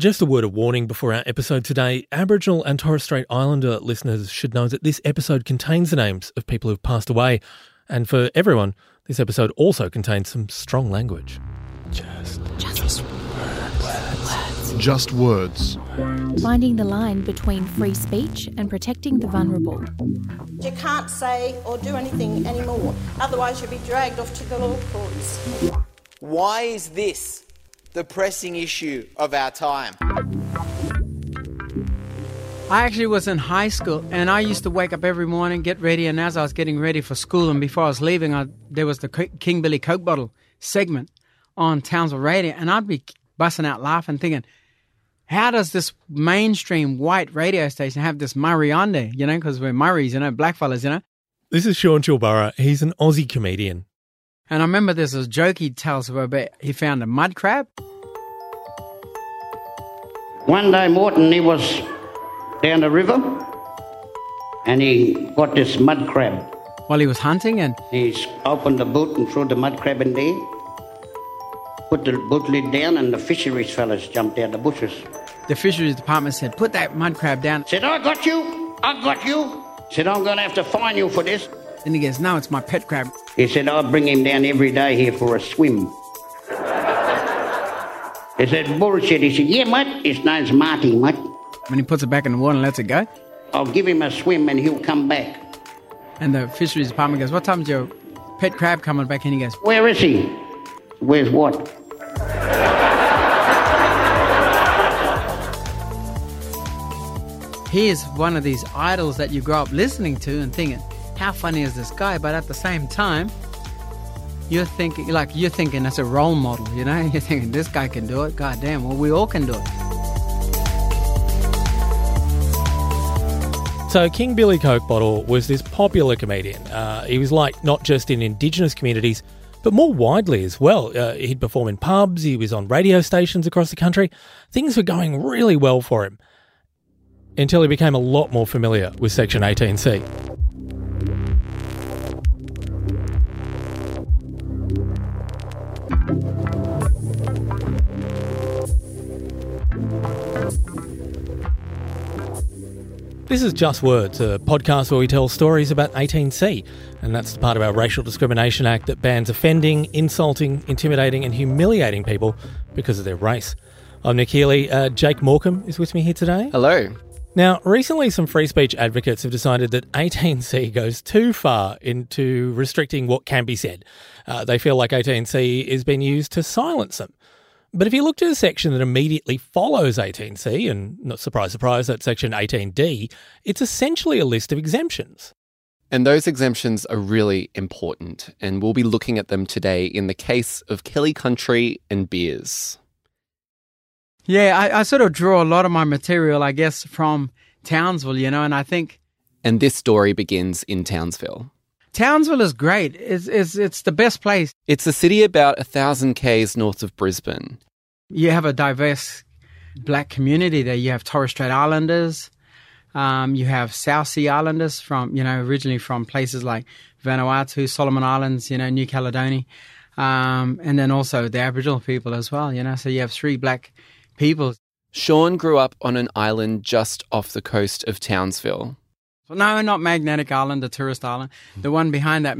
Just a word of warning before our episode today. Aboriginal and Torres Strait Islander listeners should know that this episode contains the names of people who've passed away. And for everyone, this episode also contains some strong language. Just words. Finding the line between free speech and protecting the vulnerable. You can't say or do anything anymore. Otherwise you'll be dragged off to the law courts. Why is this the pressing issue of our time? I actually was in high school and I used to wake up every morning, get ready, and as I was getting ready for school and before I was leaving, there was the King Billy Cokebottle segment on Townsville Radio, and I'd be busting out laughing thinking, how does this mainstream white radio station have this Murray on there, you know, because we're Murrays, you know, blackfellas, you know? This is Sean Chilbara. He's an Aussie comedian. And I remember there's a joke he tells about he found a mud crab. One day, Morton, he was down the river and he got this mud crab. While he was hunting and... He opened the boot and threw the mud crab in there, put the boot lid down, and the fisheries fellas jumped out the bushes. The fisheries department said, put that mud crab down. Said, I got you. Said, I'm going to have to fine you for this. And he goes, no, it's my pet crab. He said, I'll bring him down every day here for a swim. He said, bullshit. He said, yeah, mate, his name's Marty, mate. When he puts it back in the water and lets it go? I'll give him a swim and he'll come back. And the fisheries department goes, what time's your pet crab coming back? And he goes, where is he? Where's what? He is one of these idols that you grow up listening to and thinking, how funny is this guy? But at the same time, you're thinking that's a role model, you know? You're thinking, this guy can do it. God damn, well, we all can do it. So King Billy Cokebottle was this popular comedian. He was liked not just in Indigenous communities, but more widely as well. He'd perform in pubs, he was on radio stations across the country. Things were going really well for him until he became a lot more familiar with Section 18C. This is Just Words, a podcast where we tell stories about 18C, and that's the part of our Racial Discrimination Act that bans offending, insulting, intimidating and humiliating people because of their race. I'm Nick Healy. Jake Morecambe is with me here today. Hello. Now, recently some free speech advocates have decided that 18C goes too far into restricting what can be said. They feel like 18C is being used to silence them. But if you look to the section that immediately follows 18C, and not surprise, surprise, that's Section 18D, it's essentially a list of exemptions. And those exemptions are really important, and we'll be looking at them today in the case of Kelly Country and Beers. Yeah, I sort of draw a lot of my material, I guess, from Townsville, you know, and I think... And this story begins in Townsville. Townsville is great. It's the best place. It's a city about 1,000 k's north of Brisbane. You have a diverse black community there. You have Torres Strait Islanders. You have South Sea Islanders originally from places like Vanuatu, Solomon Islands, you know, New Caledonia. And then also the Aboriginal people as well, you know. So you have three black people. Sean grew up on an island just off the coast of Townsville. No, not Magnetic Island, the tourist island. The one behind that,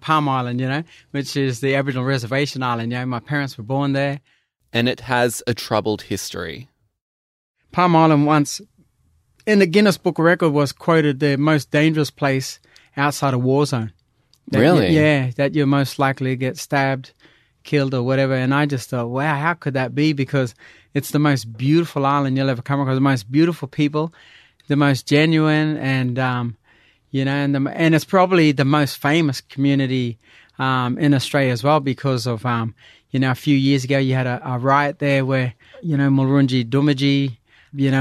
Palm Island, you know, which is the Aboriginal Reservation Island. You know, my parents were born there. And it has a troubled history. Palm Island once, in the Guinness Book of Record, was quoted the most dangerous place outside a war zone. Really? Yeah, that you're most likely to get stabbed, killed or whatever. And I just thought, wow, how could that be? Because it's the most beautiful island you'll ever come across, the most beautiful people, the most genuine, and and it's probably the most famous community in Australia as well, because of a few years ago you had a riot there where Mulrunji Doomadgee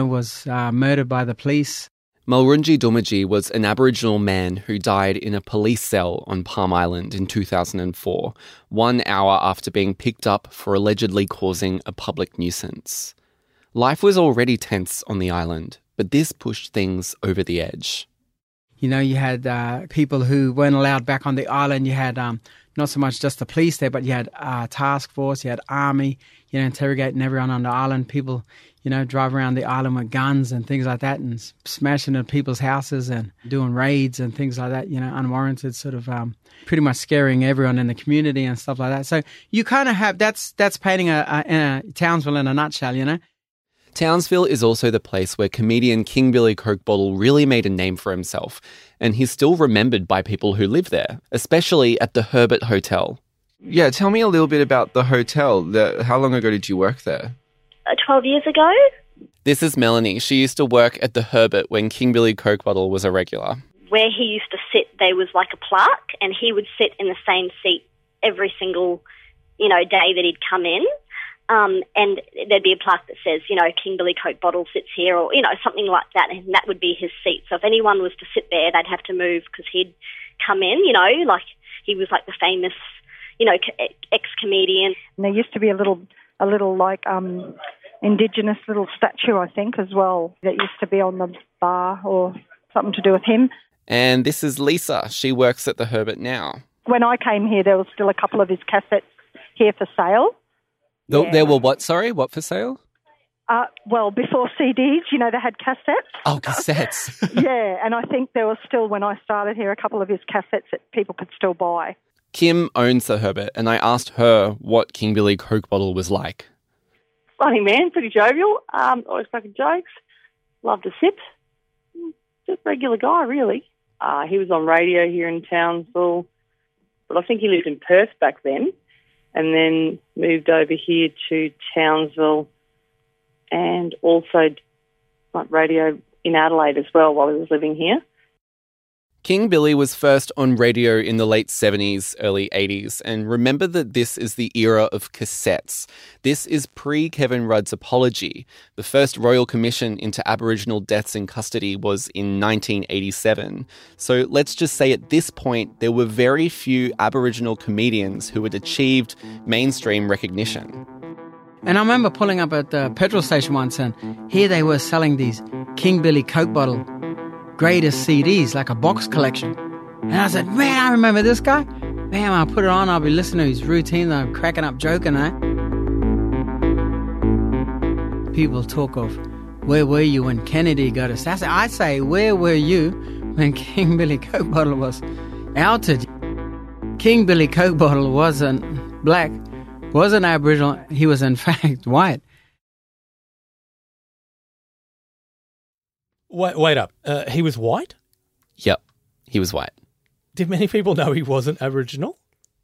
was murdered by the police. Mulrunji Doomadgee was an Aboriginal man who died in a police cell on Palm Island in 2004, 1 hour after being picked up for allegedly causing a public nuisance. Life was already tense on the island, but this pushed things over the edge. You know, you had people who weren't allowed back on the island. You had not so much just the police there, but you had task force, you had army, interrogating everyone on the island. People, you know, drive around the island with guns and things like that and smashing into people's houses and doing raids and things like that, you know, unwarranted sort of pretty much scaring everyone in the community and stuff like that. So you kind of have, that's painting a Townsville in a nutshell, you know. Townsville is also the place where comedian King Billy Cokebottle really made a name for himself, and he's still remembered by people who live there, especially at the Herbert Hotel. Yeah, tell me a little bit about the hotel. How long ago did you work there? 12 years ago. This is Melanie. She used to work at the Herbert when King Billy Cokebottle was a regular. Where he used to sit, there was like a plaque, and he would sit in the same seat every single, you know, day that he'd come in. And there'd be a plaque that says, you know, King Billy Cokebottle sits here, or, you know, something like that, and that would be his seat. So if anyone was to sit there, they'd have to move because he'd come in, you know, like he was like the famous, you know, ex-comedian. And there used to be a little like Indigenous little statue, I think, as well, that used to be on the bar or something to do with him. And this is Lisa. She works at the Herbert now. When I came here, there was still a couple of his cassettes here for sale. Yeah. There were what, sorry? What for sale? Well, before CDs, you know, they had cassettes. Oh, cassettes. Yeah, and I think there was still, when I started here, a couple of his cassettes that people could still buy. Kim owns the Herbert, and I asked her what King Billy Cokebottle was like. Funny man, pretty jovial, always cracking jokes, loved to sip. Just a regular guy, really. He was on radio here in Townsville, but I think he lived in Perth back then. And then moved over here to Townsville and also like radio in Adelaide as well while he was living here. King Billy was first on radio in the late 70s, early 80s. And remember that this is the era of cassettes. This is pre-Kevin Rudd's apology. The first Royal Commission into Aboriginal deaths in custody was in 1987. So let's just say at this point, there were very few Aboriginal comedians who had achieved mainstream recognition. And I remember pulling up at the petrol station once, and here they were selling these King Billy Cokebottle greatest CDs, like a box collection. And I said, man, I remember this guy. Man, I'll put it on, I'll be listening to his routine, I'm cracking up, joking, People talk of, where were you when Kennedy got assassinated? I say, where were you when King Billy Cokebottle was outed? King Billy Cokebottle wasn't black, wasn't Aboriginal, he was in fact white. Wait up. He was white? Yep, he was white. Did many people know he wasn't Aboriginal?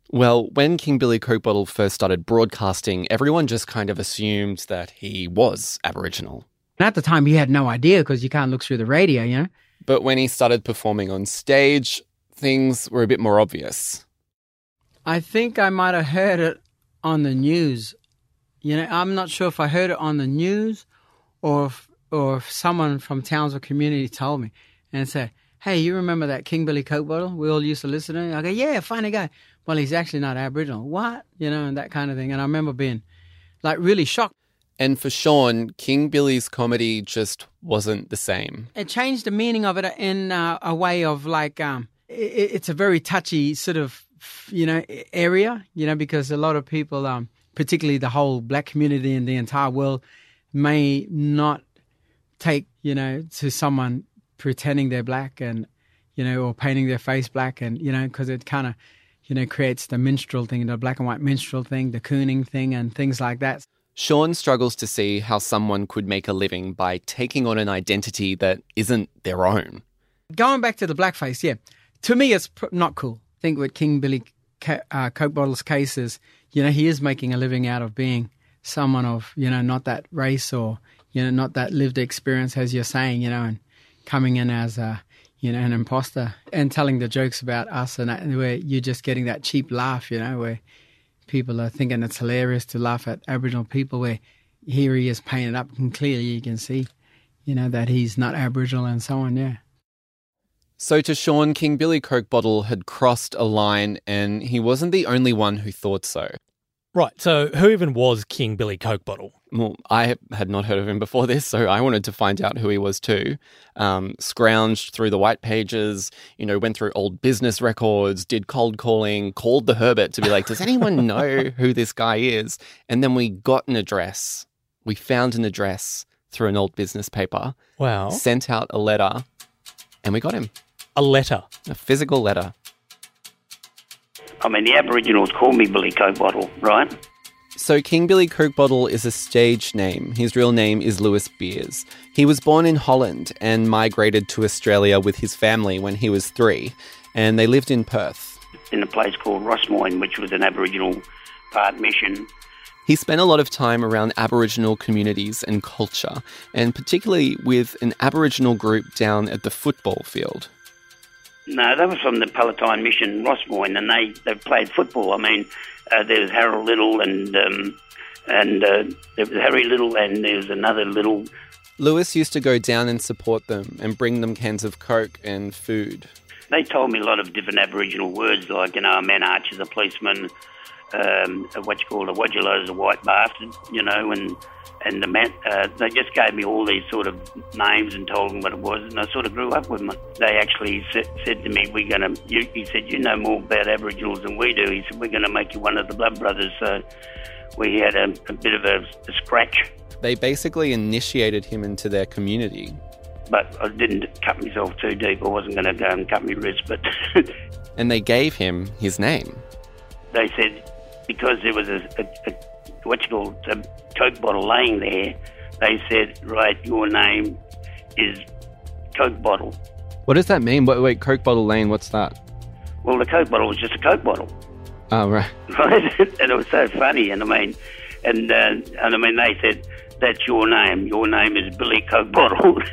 Well, when King Billy Cokebottle first started broadcasting, everyone just kind of assumed that he was Aboriginal. And at the time, he had no idea because you can't look through the radio, you know? But when he started performing on stage, things were a bit more obvious. I think I might have heard it on the news. You know, I'm not sure if I heard it on the news or if someone from Townsville community told me and said, hey, you remember that King Billy Cokebottle? We all used to listen to him. I go, yeah, funny guy. Well, he's actually not Aboriginal. What? You know, and that kind of thing. And I remember being like really shocked. And for Sean, King Billy's comedy just wasn't the same. It changed the meaning of it in a way of like, it's a very touchy sort of, you know, area, you know, because a lot of people, particularly the whole black community in the entire world, may not take, you know, to someone pretending they're black and, you know, or painting their face black and, you know, because it kind of, you know, creates the minstrel thing, the black and white minstrel thing, the cooning thing and things like that. Sean struggles to see how someone could make a living by taking on an identity that isn't their own. Going back to the blackface, yeah, to me it's not cool. I think with King Billy Cokebottle's case is, you know, he is making a living out of being someone of, you know, not that race or, you know, not that lived experience, as you're saying, you know, and coming in as a, you know, an imposter and telling the jokes about us and that, where you're just getting that cheap laugh, you know, where people are thinking it's hilarious to laugh at Aboriginal people, where here he is painted up and clearly you can see, you know, that he's not Aboriginal and so on, yeah. So to Sean, King Billy Cokebottle had crossed a line and he wasn't the only one who thought so. Right, so who even was King Billy Cokebottle? Well, I had not heard of him before this, so I wanted to find out who he was too. Scrounged through the white pages, you know, went through old business records, did cold calling, called the Herbert to be like, does anyone know who this guy is? And then we got an address. We found an address through an old business paper. Wow. Sent out a letter and we got him. A letter? A physical letter. I mean, the Aboriginals call me Billy Cokebottle, right? So King Billy Cokebottle is a stage name. His real name is Lewis Beers. He was born in Holland and migrated to Australia with his family when he was 3, and they lived in Perth. In a place called Rossmoyne, which was an Aboriginal part mission. He spent a lot of time around Aboriginal communities and culture, and particularly with an Aboriginal group down at the football field. No, they were from the Palatine mission, Rossmoyne, and they played football. I mean, there was Harold Little and there was Harry Little and there was another Little. Lewis used to go down and support them and bring them cans of Coke and food. They told me a lot of different Aboriginal words like, you know, a man arch is a policeman, a wadgelo is a white bastard, you know, and the man, they just gave me all these sort of names and told them what it was, and I sort of grew up with them. They actually said to me, he said, you know more about Aboriginals than we do. He said, we're going to make you one of the Blood Brothers. So we had a bit of a scratch. They basically initiated him into their community. But I didn't cut myself too deep. I wasn't going to go and cut my wrist, but... And they gave him his name. They said, because there was a Cokebottle laying there, they said, right, your name is Cokebottle. What does that mean? Wait, Cokebottle Lane, what's that? Well, the Cokebottle was just a Coke bottle. Oh, right. Right? And it was so funny. And I mean, they said, that's your name. Your name is Billy Cokebottle.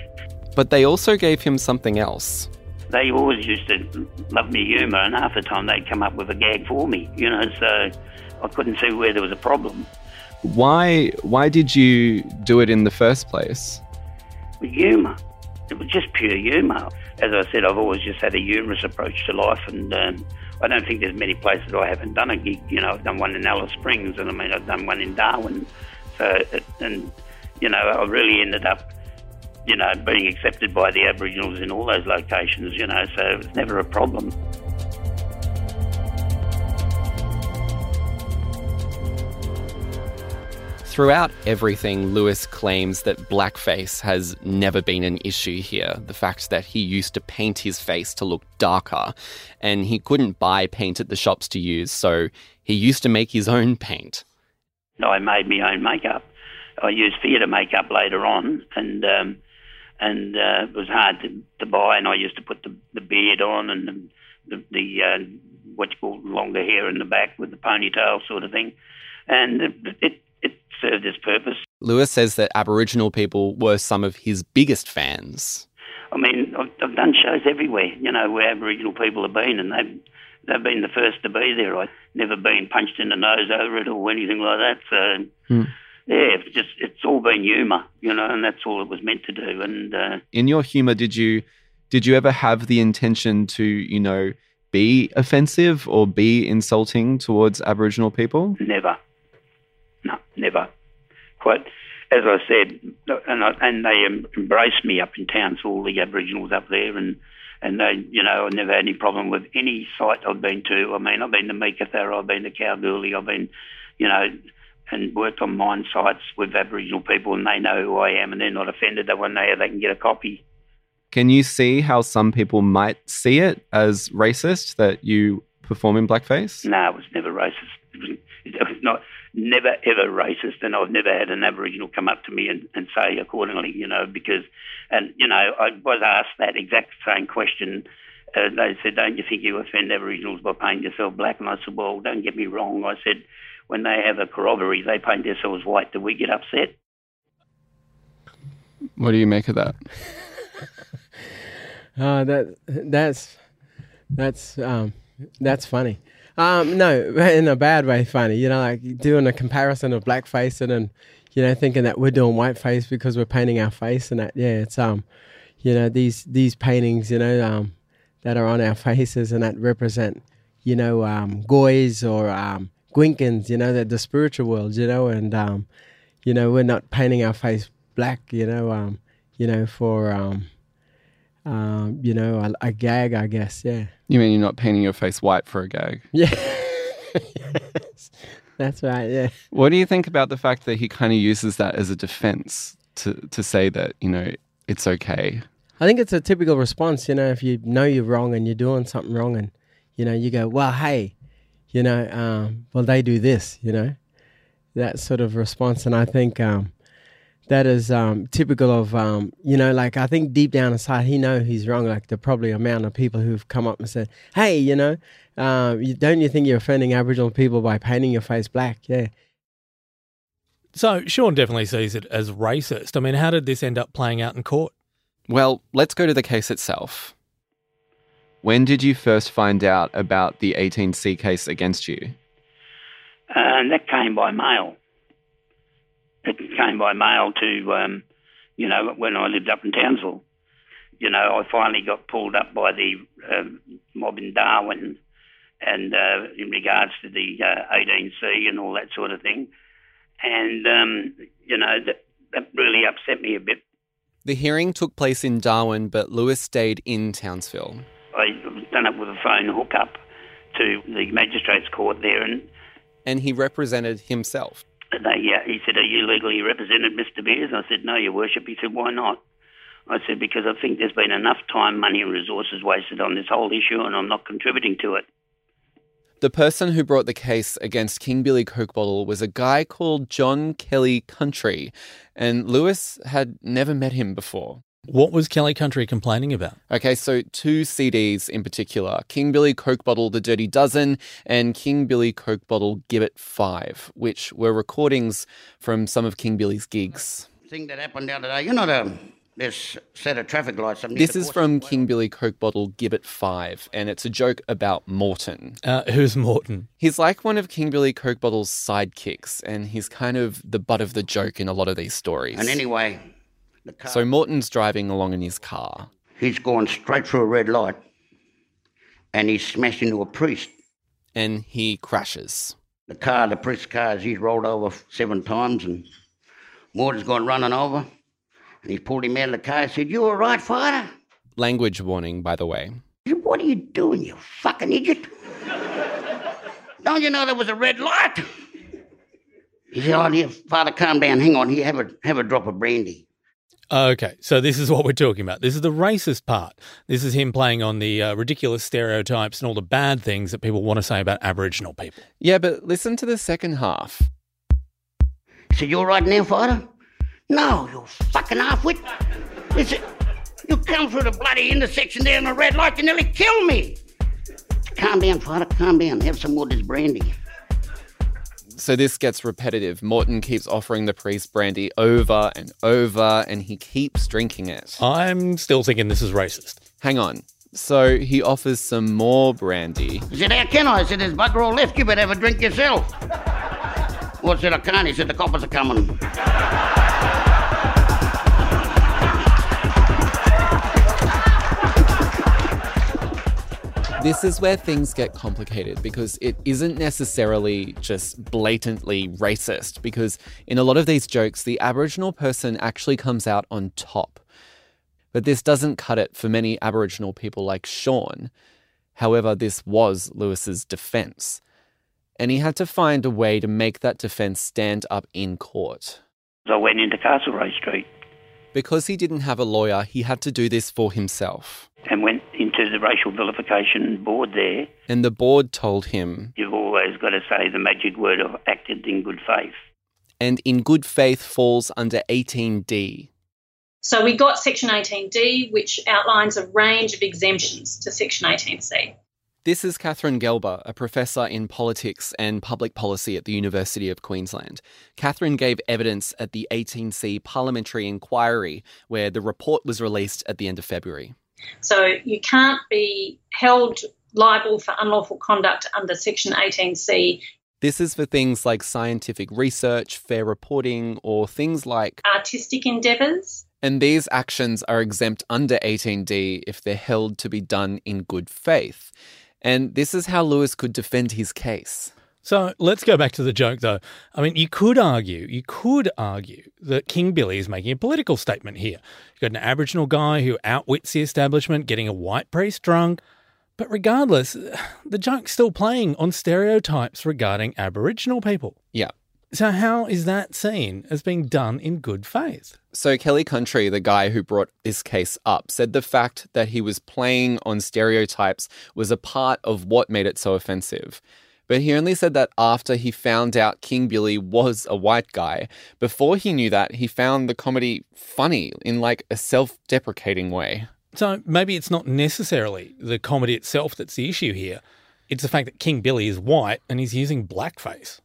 But they also gave him something else. They always used to love me humour, and half the time they'd come up with a gag for me, you know, so I couldn't see where there was a problem. Why did you do it in the first place? Humour. It was just pure humour. As I said, I've always just had a humorous approach to life, and I don't think there's many places I haven't done a gig. You know, I've done one in Alice Springs, and I mean, I've done one in Darwin. So, and, you know, I really ended up, you know, being accepted by the Aboriginals in all those locations, you know, so it was never a problem. Throughout everything, Lewis claims that blackface has never been an issue here. The fact that he used to paint his face to look darker, and he couldn't buy paint at the shops to use, so he used to make his own paint. I made my own makeup. I used theatre makeup later on, and it was hard to buy, and I used to put the beard on and the longer hair in the back with the ponytail sort of thing, and it served its purpose. Lewis says that Aboriginal people were some of his biggest fans. I mean, I've done shows everywhere, you know, where Aboriginal people have been, and they've been the first to be there. I've never been punched in the nose over it or anything like that, so... Mm. Yeah, it's all been humour, you know, and that's all it was meant to do. And in your humour, did you ever have the intention to, you know, be offensive or be insulting towards Aboriginal people? Never. No, never. Quite, as I said, and they embraced me up in Townsville, all the Aboriginals up there, and they, you know, I never had any problem with any site I've been to. I mean, I've been to Meekatharra, I've been to Kalgoorlie, I've been, you know... and worked on mine sites with Aboriginal people, and they know who I am, and they're not offended. They want to know how they can get a copy. Can you see how some people might see it as racist that you perform in blackface? No, it was never racist. It was not, never, ever racist, and I've never had an Aboriginal come up to me and say accordingly, you know, because, and, you know, I was asked that exact same question. They said, don't you think you offend Aboriginals by painting yourself black? And I said, well, don't get me wrong. I said... when they have a corroboree, they paint themselves white. Do we get upset? What do you make of that? That's funny. No, in a bad way, funny. You know, like doing a comparison of blackface and then, you know, thinking that we're doing whiteface because we're painting our face and that. Yeah, it's you know, these paintings, you know, that are on our faces and that represent, you know, goys or Gwinkins, you know, the spiritual world, you know, and, you know, we're not painting our face black, you know, for, you know, a gag, I guess, yeah. You mean you're not painting your face white for a gag? Yeah. Yes. That's right, yeah. What do you think about the fact that he kind of uses that as a defense? to say that, you know, it's okay. I think it's a typical response, you know, if you know you're wrong and you're doing something wrong and, you know, you go, well, hey, you know, well, they do this, you know, that sort of response. And I think that is typical of, you know, like I think deep down inside, he knows he's wrong. Like there are probably an amount of people who've come up and said, hey, you know, don't you think you're offending Aboriginal people by painting your face black? Yeah. So Sean definitely sees it as racist. I mean, how did this end up playing out in court? Well, let's go to the case itself. When did you first find out about the 18C case against you? That came by mail. It came by mail to, you know, when I lived up in Townsville. You know, I finally got pulled up by the mob in Darwin and in regards to the 18C and all that sort of thing. And, you know, that really upset me a bit. The hearing took place in Darwin, but Lewis stayed in Townsville. I was done up with a phone hookup to the magistrate's court there. And he represented himself. He said, are you legally represented, Mr Beers? I said, no, Your Worship. He said, why not? I said, because I think there's been enough time, money and resources wasted on this whole issue and I'm not contributing to it. The person who brought the case against King Billy Cokebottle was a guy called John Kelly Country, and Lewis had never met him before. What was Kelly Country complaining about? Okay, so two CDs in particular, King Billy Cokebottle, The Dirty Dozen, and King Billy Cokebottle, Gibbet 5, which were recordings from some of King Billy's gigs. Thing that happened the other day, you know, this set of traffic lights. This is from King Billy Cokebottle, Gibbet 5, and it's a joke about Morton. Who's Morton? He's like one of King Billy Cokebottle's sidekicks, and he's kind of the butt of the joke in a lot of these stories. And anyway, the car... So Morton's driving along in his car. He's gone straight through a red light, and he's smashed into a priest. And he crashes. The priest's car, he's rolled over 7 times, and Morton's gone running over. And he pulled him out of the car and said, you all right, father? Language warning, by the way. He said, what are you doing, you fucking idiot? Don't you know there was a red light? He said, oh, dear, father, calm down. Hang on here, have a drop of brandy. Okay, so this is what we're talking about. This is the racist part. This is him playing on the ridiculous stereotypes and all the bad things that people want to say about Aboriginal people. Yeah, but listen to the second half. He said, you all right now, father? No, you fucking halfwit. You come through the bloody intersection there in the red light, you nearly kill me. Calm down, father, calm down. Have some more of this brandy. So this gets repetitive. Morton keeps offering the priest brandy over and over, and he keeps drinking it. I'm still thinking this is racist. Hang on. So he offers some more brandy. He said, how can I? I said, there's bugger all left. You better have a drink yourself. Well, I said, I can't. He said, the coppers are coming. This is where things get complicated because it isn't necessarily just blatantly racist because in a lot of these jokes, the Aboriginal person actually comes out on top. But this doesn't cut it for many Aboriginal people like Sean. However, this was Lewis's defence. And he had to find a way to make that defence stand up in court. I went into Castlereagh Street. Because he didn't have a lawyer, he had to do this for himself. And went into the racial vilification board there. And the board told him... You've always got to say the magic word of acted in good faith. And in good faith falls under 18D. So we got Section 18D, which outlines a range of exemptions to Section 18C. This is Catherine Gelber, a professor in politics and public policy at the University of Queensland. Catherine gave evidence at the 18C parliamentary inquiry, where the report was released at the end of February. So you can't be held liable for unlawful conduct under Section 18C. This is for things like scientific research, fair reporting, or things like... artistic endeavours. And these actions are exempt under 18D if they're held to be done in good faith. And this is how Lewis could defend his case. So let's go back to the joke, though. I mean, you could argue that King Billy is making a political statement here. You've got an Aboriginal guy who outwits the establishment, getting a white priest drunk. But regardless, the joke's still playing on stereotypes regarding Aboriginal people. Yeah. So how is that seen as being done in good faith? So Kelly Country, the guy who brought this case up, said the fact that he was playing on stereotypes was a part of what made it so offensive. But he only said that after he found out King Billy was a white guy. Before he knew that, he found the comedy funny in like a self-deprecating way. So maybe it's not necessarily the comedy itself that's the issue here. It's the fact that King Billy is white and he's using blackface.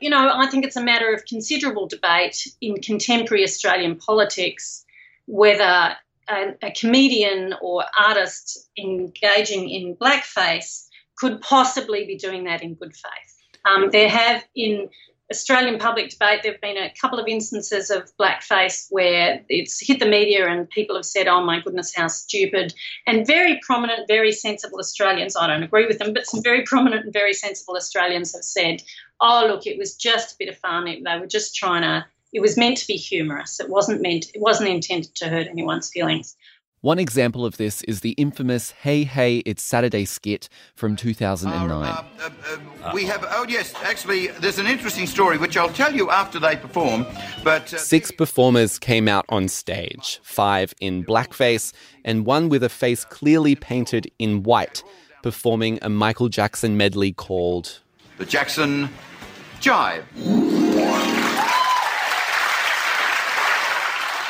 You know, I think it's a matter of considerable debate in contemporary Australian politics whether a comedian or artist engaging in blackface could possibly be doing that in good faith. There have, in Australian public debate, there have been a couple of instances of blackface where it's hit the media and people have said, oh, my goodness, how stupid. And very prominent, very sensible Australians, I don't agree with them, but some very prominent and very sensible Australians have said, oh, look, it was just a bit of fun. They were just trying to, it was meant to be humorous. It wasn't intended to hurt anyone's feelings. One example of this is the infamous Hey Hey It's Saturday skit from 2009. We have, oh yes, actually there's an interesting story which I'll tell you after they perform. But six performers came out on stage, five in blackface and one with a face clearly painted in white, performing a Michael Jackson medley called The Jackson Jive.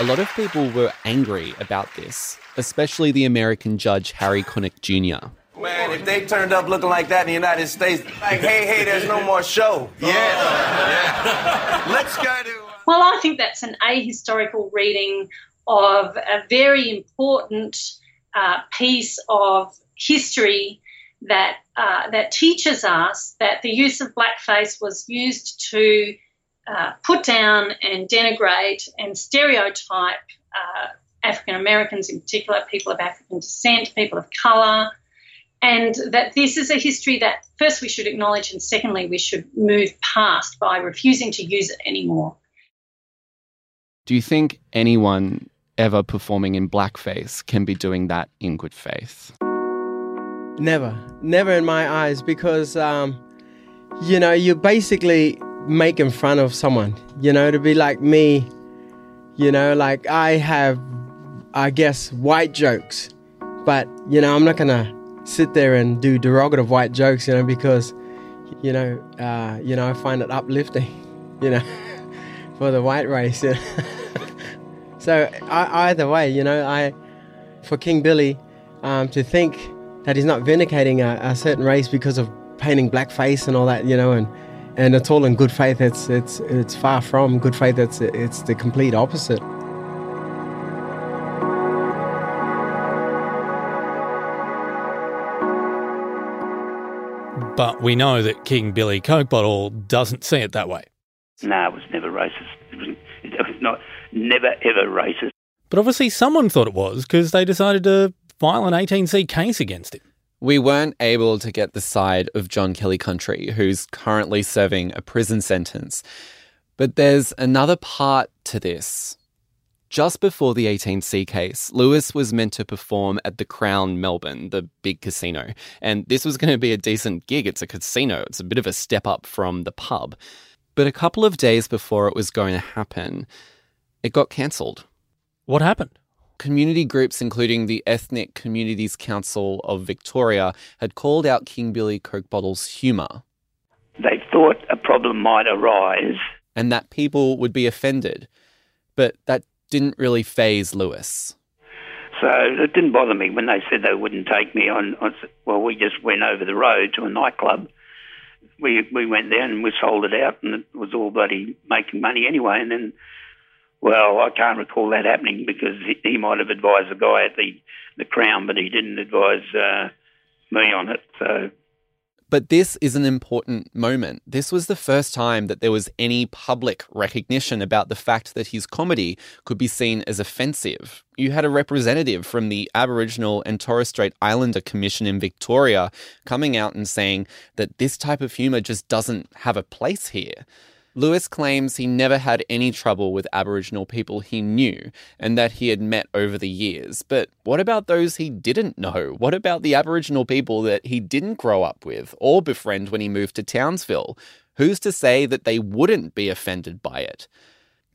A lot of people were angry about this, especially the American judge Harry Connick Jr. Man, if they turned up looking like that in the United States, like, hey, hey, there's no more show. Yeah. Yeah. Let's go to... Well, I think that's an ahistorical reading of a very important piece of history that teaches us that the use of blackface was used to... put down and denigrate and stereotype African Americans in particular, people of African descent, people of colour, and that this is a history that first we should acknowledge and secondly we should move past by refusing to use it anymore. Do you think anyone ever performing in blackface can be doing that in good faith? Never in my eyes, because, you know, you're basically... make in front of someone, you know, to be like me, you know, like I have, I guess, white jokes, but, you know, I'm not going to sit there and do derogative white jokes, you know, because, you know, I find it uplifting, you know, for the white race. You know? So either way, you know, for King Billy to think that he's not vindicating a certain race because of painting blackface and all that, you know, and it's all in good faith. It's far from good faith. It's the complete opposite. But we know that King Billy Cokebottle doesn't see it that way. No, it was never racist. Never, ever racist. But obviously someone thought it was because they decided to file an 18C case against him. We weren't able to get the side of John Kelly Country, who's currently serving a prison sentence. But there's another part to this. Just before the 18C case, Lewis was meant to perform at the Crown Melbourne, the big casino. And this was going to be a decent gig. It's a casino. It's a bit of a step up from the pub. But a couple of days before it was going to happen, it got cancelled. What happened? Community groups, including the Ethnic Communities Council of Victoria, had called out King Billy Cokebottle's humour. They thought a problem might arise. And that people would be offended. But that didn't really faze Lewis. So it didn't bother me when they said they wouldn't take me on. Well, we just went over the road to a nightclub. We went there and we sold it out and it was all bloody making money anyway. And then... well, I can't recall that happening because he might have advised the guy at the Crown, but he didn't advise me on it. So, but this is an important moment. This was the first time that there was any public recognition about the fact that his comedy could be seen as offensive. You had a representative from the Aboriginal and Torres Strait Islander Commission in Victoria coming out and saying that this type of humour just doesn't have a place here. Lewis claims he never had any trouble with Aboriginal people he knew and that he had met over the years. But what about those he didn't know? What about the Aboriginal people that he didn't grow up with or befriend when he moved to Townsville? Who's to say that they wouldn't be offended by it?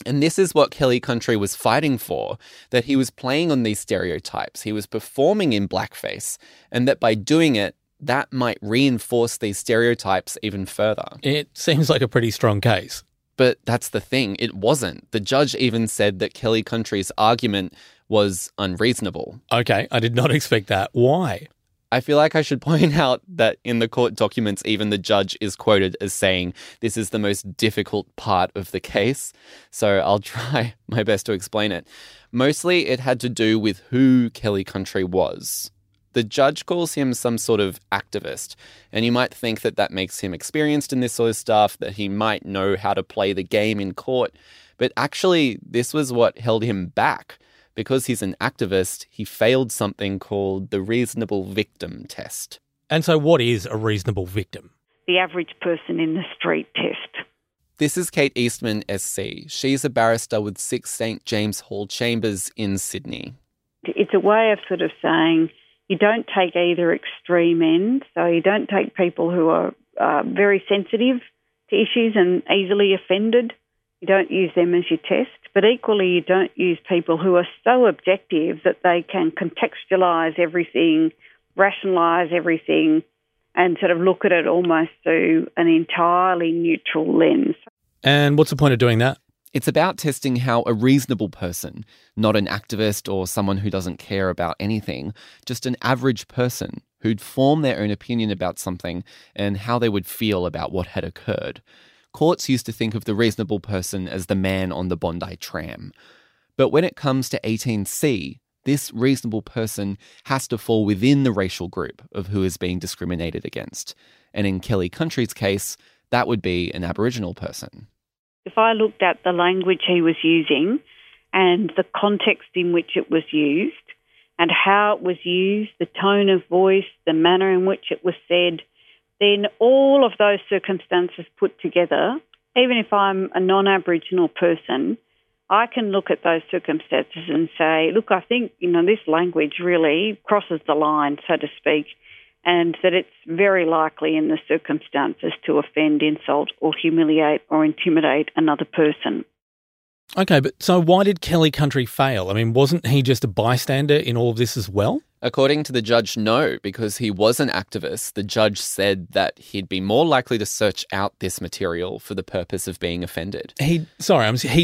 And this is what Kelly Country was fighting for, that he was playing on these stereotypes. He was performing in blackface, and that by doing it, that might reinforce these stereotypes even further. It seems like a pretty strong case. But that's the thing, it wasn't. The judge even said that Kelly Country's argument was unreasonable. Okay, I did not expect that. Why? I feel like I should point out that in the court documents, even the judge is quoted as saying, this is the most difficult part of the case. So I'll try my best to explain it. Mostly it had to do with who Kelly Country was. The judge calls him some sort of activist, and you might think that that makes him experienced in this sort of stuff, that he might know how to play the game in court. But actually, this was what held him back. Because he's an activist, he failed something called the reasonable victim test. And so what is a reasonable victim? The average person in the street test. This is Kate Eastman, SC. She's a barrister with 6 St James Hall chambers in Sydney. It's a way of sort of saying you don't take either extreme end, so you don't take people who are very sensitive to issues and easily offended. You don't use them as your test, but equally you don't use people who are so objective that they can contextualise everything, rationalise everything, and sort of look at it almost through an entirely neutral lens. And what's the point of doing that? It's about testing how a reasonable person, not an activist or someone who doesn't care about anything, just an average person who'd form their own opinion about something and how they would feel about what had occurred. Courts used to think of the reasonable person as the man on the Bondi tram. But when it comes to 18C, this reasonable person has to fall within the racial group of who is being discriminated against. And in Kelly Country's case, that would be an Aboriginal person. If I looked at the language he was using and the context in which it was used and how it was used, the tone of voice, the manner in which it was said, then all of those circumstances put together, even if I'm a non-Aboriginal person, I can look at those circumstances and say, look, I think, this language really crosses the line, so to speak, and that it's very likely in the circumstances to offend, insult or humiliate or intimidate another person. Okay, but so why did Kelly Country fail? I mean, wasn't he just a bystander in all of this as well? According to the judge, no, because he was an activist. The judge said that he'd be more likely to search out this material for the purpose of being offended. He'd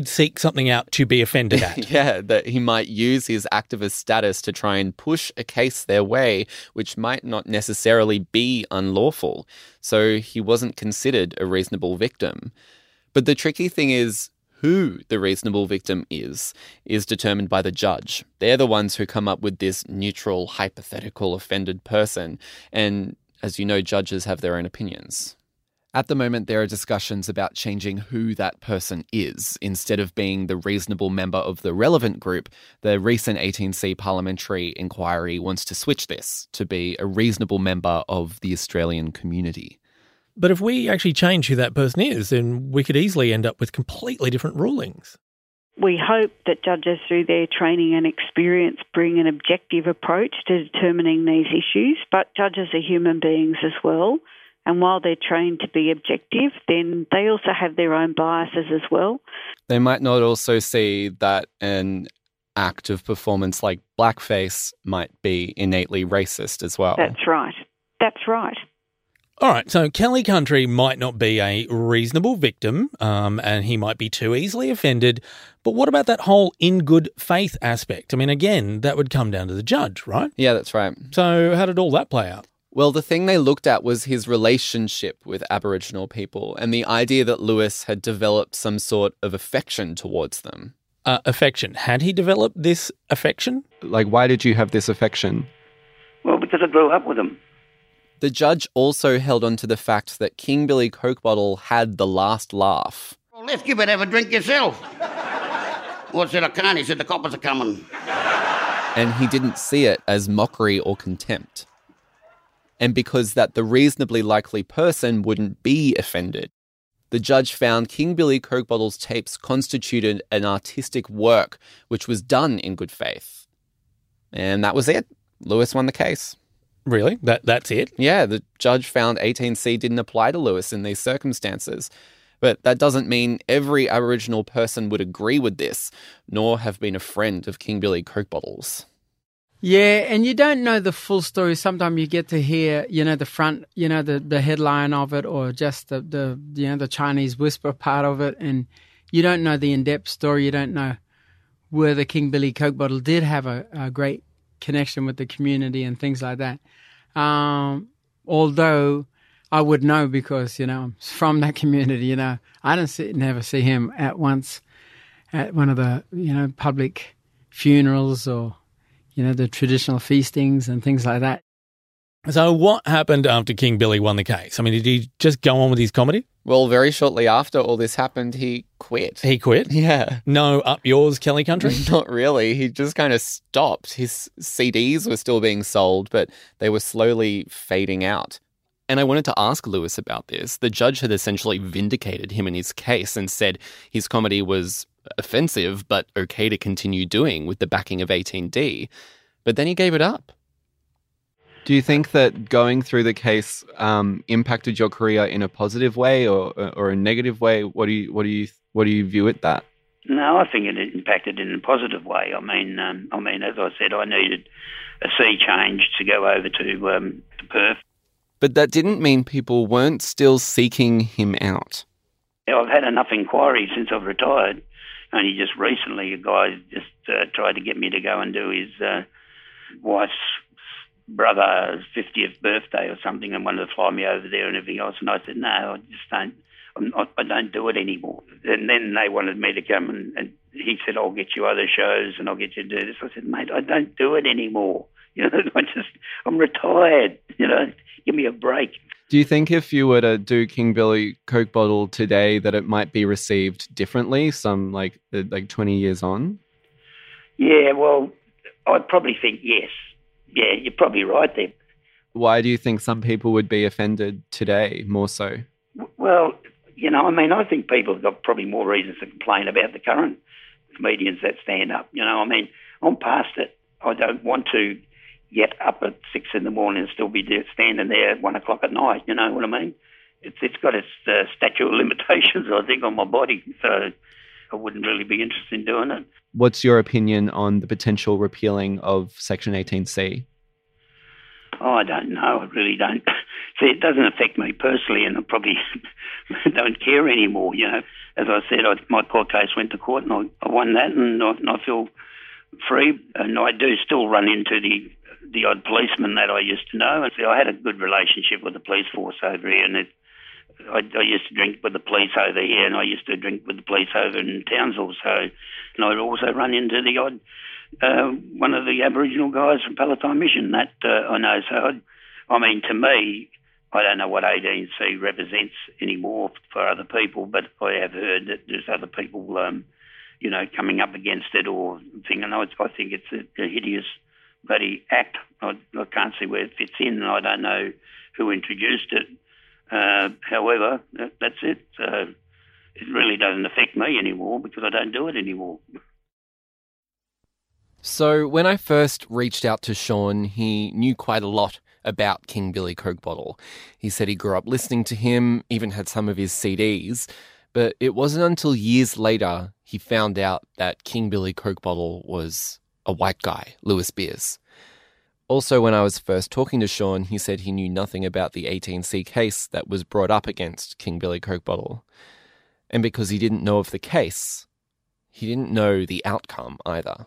seek something out to be offended at. Yeah, that he might use his activist status to try and push a case their way, which might not necessarily be unlawful. So he wasn't considered a reasonable victim. But the tricky thing is, who the reasonable victim is determined by the judge. They're the ones who come up with this neutral, hypothetical, offended person. And as you know, judges have their own opinions. At the moment, there are discussions about changing who that person is. Instead of being the reasonable member of the relevant group, the recent 18C parliamentary inquiry wants to switch this to be a reasonable member of the Australian community. But if we actually change who that person is, then we could easily end up with completely different rulings. We hope that judges, through their training and experience, bring an objective approach to determining these issues. But judges are human beings as well. And while they're trained to be objective, then they also have their own biases as well. They might not also see that an act of performance like blackface might be innately racist as well. That's right. All right, so Kelly Country might not be a reasonable victim, and he might be too easily offended, but what about that whole in good faith aspect? I mean, again, that would come down to the judge, right? Yeah, that's right. So how did all that play out? Well, the thing they looked at was his relationship with Aboriginal people and the idea that Lewis had developed some sort of affection towards them. Affection. Had he developed this affection? Like, why did you have this affection? Well, because I grew up with him. The judge also held on to the fact that King Billy Cokebottle had the last laugh. Well, left, you better have a drink yourself. Well, I said, I can't. He said, the coppers are coming. And he didn't see it as mockery or contempt. And because that the reasonably likely person wouldn't be offended, the judge found King Billy Cokebottle's tapes constituted an artistic work which was done in good faith. And that was it. Lewis won the case. Really? That's it? Yeah, the judge found 18C didn't apply to Lewis in these circumstances. But that doesn't mean every Aboriginal person would agree with this, nor have been a friend of King Billy Cokebottle's. Yeah, and you don't know the full story. Sometimes you get to hear, the front, the headline of it, or just the Chinese whisper part of it, and you don't know the in-depth story. You don't know whether King Billy Cokebottle did have a great connection with the community and things like that. Although I would know because, I'm from that community, I never see him at once at one of the, public funerals or the traditional feastings and things like that. So what happened after King Billy won the case? I mean, did he just go on with his comedy? Well, very shortly after all this happened, he quit. He quit? Yeah. No up yours, Kelly Country? Not really. He just kind of stopped. His CDs were still being sold, but they were slowly fading out. And I wanted to ask Lewis about this. The judge had essentially vindicated him in his case and said his comedy was offensive, but okay to continue doing with the backing of 18D. But then he gave it up. Do you think that going through the case impacted your career in a positive way or a negative way? What do you view it that? No, I think it impacted in a positive way. I mean, as I said, I needed a sea change to go over to Perth. But that didn't mean people weren't still seeking him out. Yeah, I've had enough inquiries since I've retired. Only just recently, a guy just tried to get me to go and do his wife's brother's 50th birthday or something, and wanted to fly me over there and everything else. And I said, no, I just don't. I don't do it anymore. And then they wanted me to come, and he said, I'll get you other shows and I'll get you to do this. I said, mate, I don't do it anymore. I'm retired. Give me a break. Do you think if you were to do King Billy Cokebottle today that it might be received differently, some like 20 years on? Yeah, well, I'd probably think yes. Yeah, you're probably right there. Why do you think some people would be offended today more so? Well, I think people have got probably more reasons to complain about the current comedians that stand up. I'm past it. I don't want to get up at 6 a.m. and still be standing there at 1:00 p.m, you know what I mean? It's got its statute of limitations, I think, on my body, so I wouldn't really be interested in doing it. What's your opinion on the potential repealing of Section 18C? Oh, I don't know. I really don't. See, it doesn't affect me personally, and I probably don't care anymore, As I said, my court case went to court, and I won that, and I feel free, and I do still run into the odd policeman that I used to know. And I had a good relationship with the police force over here, and I used to drink with the police over here, and I used to drink with the police over in Townsville. So, and I'd also run into the odd one of the Aboriginal guys from Palatine mission that I know. So, to me, I don't know what 18C represents anymore for other people, but I have heard that there's other people, coming up against it or thing. And I think it's a hideous bloody act. I can't see where it fits in. I don't know who introduced it. However, that's it. It really doesn't affect me anymore because I don't do it anymore. So when I first reached out to Sean, he knew quite a lot about King Billy Cokebottle. He said he grew up listening to him, even had some of his CDs. But it wasn't until years later he found out that King Billy Cokebottle was a white guy, Lewis Beers. Also, when I was first talking to Sean, he said he knew nothing about the 18C case that was brought up against King Billy Cokebottle. And because he didn't know of the case, he didn't know the outcome either.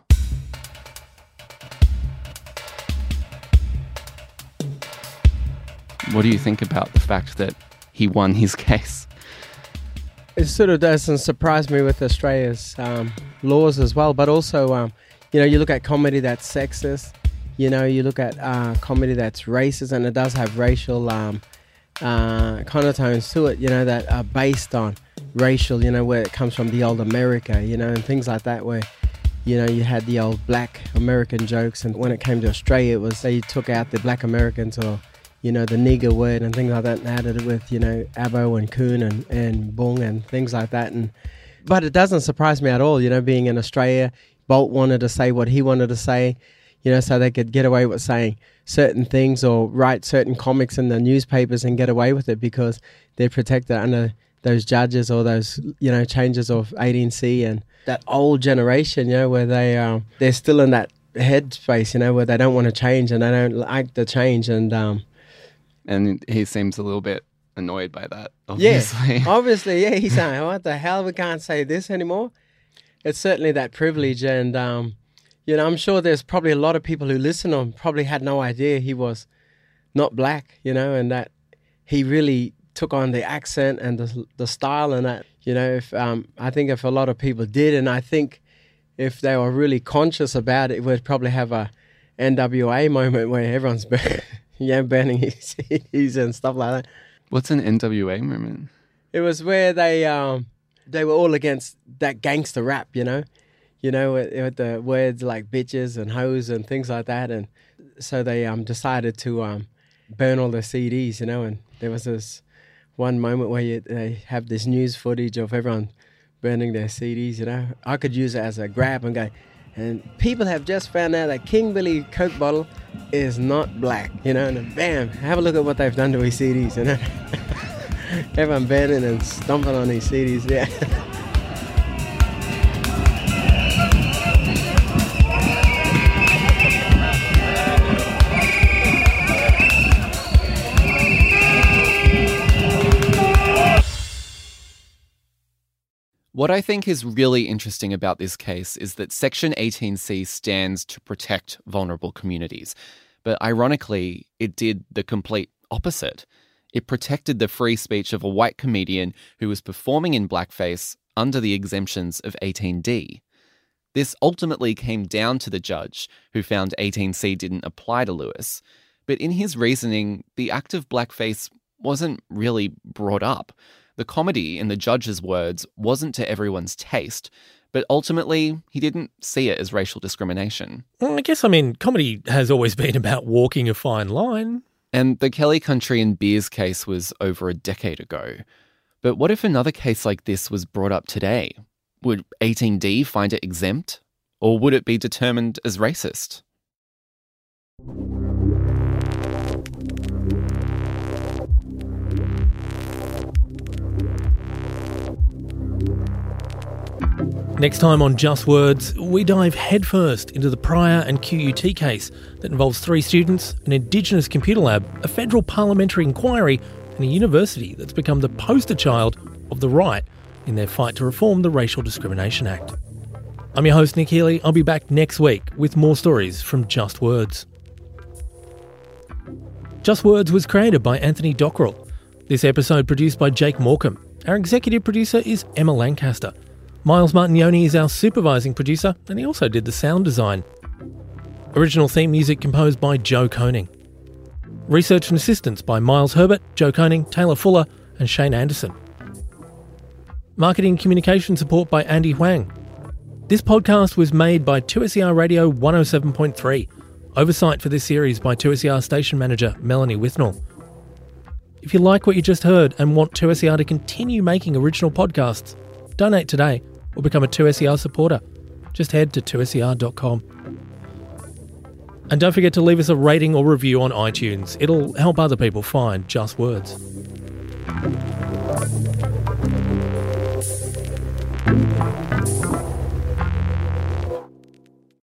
What do you think about the fact that he won his case? It sort of doesn't surprise me with Australia's laws as well, but also, you look at comedy that's sexist. You look at comedy that's racist, and it does have racial connotations to it, that are based on racial, where it comes from the old America, and things like that where, you had the old black American jokes, and when it came to Australia, it was they took out the black Americans or, the nigger word and things like that and added it with, Abo and Coon and Bung and things like that. But it doesn't surprise me at all, being in Australia, Bolt wanted to say what he wanted to say. you know, so they could get away with saying certain things or write certain comics in the newspapers and get away with it because they're protected under those judges or those, you know, changes of 18C and that old generation, you know, where they, they're still in that headspace, you know, where they don't want to change and they don't like the change. And he seems a little bit annoyed by that, obviously. Yeah, obviously, yeah. He's saying, what the hell, we can't say this anymore. It's certainly that privilege and, you know, I'm sure there's probably a lot of people who listen to him probably had no idea he was not black, you know, and that he really took on the accent and the style and that, you know, if I think if a lot of people did, and I think if they were really conscious about it, we'd probably have a NWA moment where everyone's burning his CDs and stuff like that. What's an NWA moment? It was where they were all against that gangster rap, you know. You know, with the words like bitches and hoes and things like that. And so they decided to burn all the CDs, you know. And there was this one moment where they have this news footage of everyone burning their CDs, you know. I could use it as a grab and go, and people have just found out that King Billy Cokebottle is not black, you know. And bam, have a look at what they've done to his CDs, you know. Everyone burning and stomping on his CDs, yeah. What I think is really interesting about this case is that Section 18C stands to protect vulnerable communities. But ironically, it did the complete opposite. It protected the free speech of a white comedian who was performing in blackface under the exemptions of 18D. This ultimately came down to the judge, who found 18C didn't apply to Lewis. But in his reasoning, the act of blackface wasn't really brought up. The comedy, in the judge's words, wasn't to everyone's taste, but ultimately he didn't see it as racial discrimination. Well, I guess, I mean, comedy has always been about walking a fine line. And the Kelly Country and Beers case was over a decade ago. But what if another case like this was brought up today? Would 18D find it exempt? Or would it be determined as racist? Next time on Just Words, we dive headfirst into the Pryor and QUT case that involves three students, an Indigenous computer lab, a federal parliamentary inquiry, and a university that's become the poster child of the right in their fight to reform the Racial Discrimination Act. I'm your host, Nick Healy. I'll be back next week with more stories from Just Words. Just Words was created by Anthony Dockrell. This episode produced by Jake Morecambe. Our executive producer is Emma Lancaster. Miles Martignoni is our supervising producer, and he also did the sound design. Original theme music composed by Joe Koning. Research and assistance by Miles Herbert, Joe Koning, Taylor Fuller, and Shane Anderson. Marketing and communication support by Andy Huang. This podcast was made by 2SER Radio 107.3. Oversight for this series by 2SER station manager Melanie Withnall. If you like what you just heard and want 2SER to continue making original podcasts, donate today or become a 2SER supporter. Just head to 2SER.com. And don't forget to leave us a rating or review on iTunes. It'll help other people find Just Words.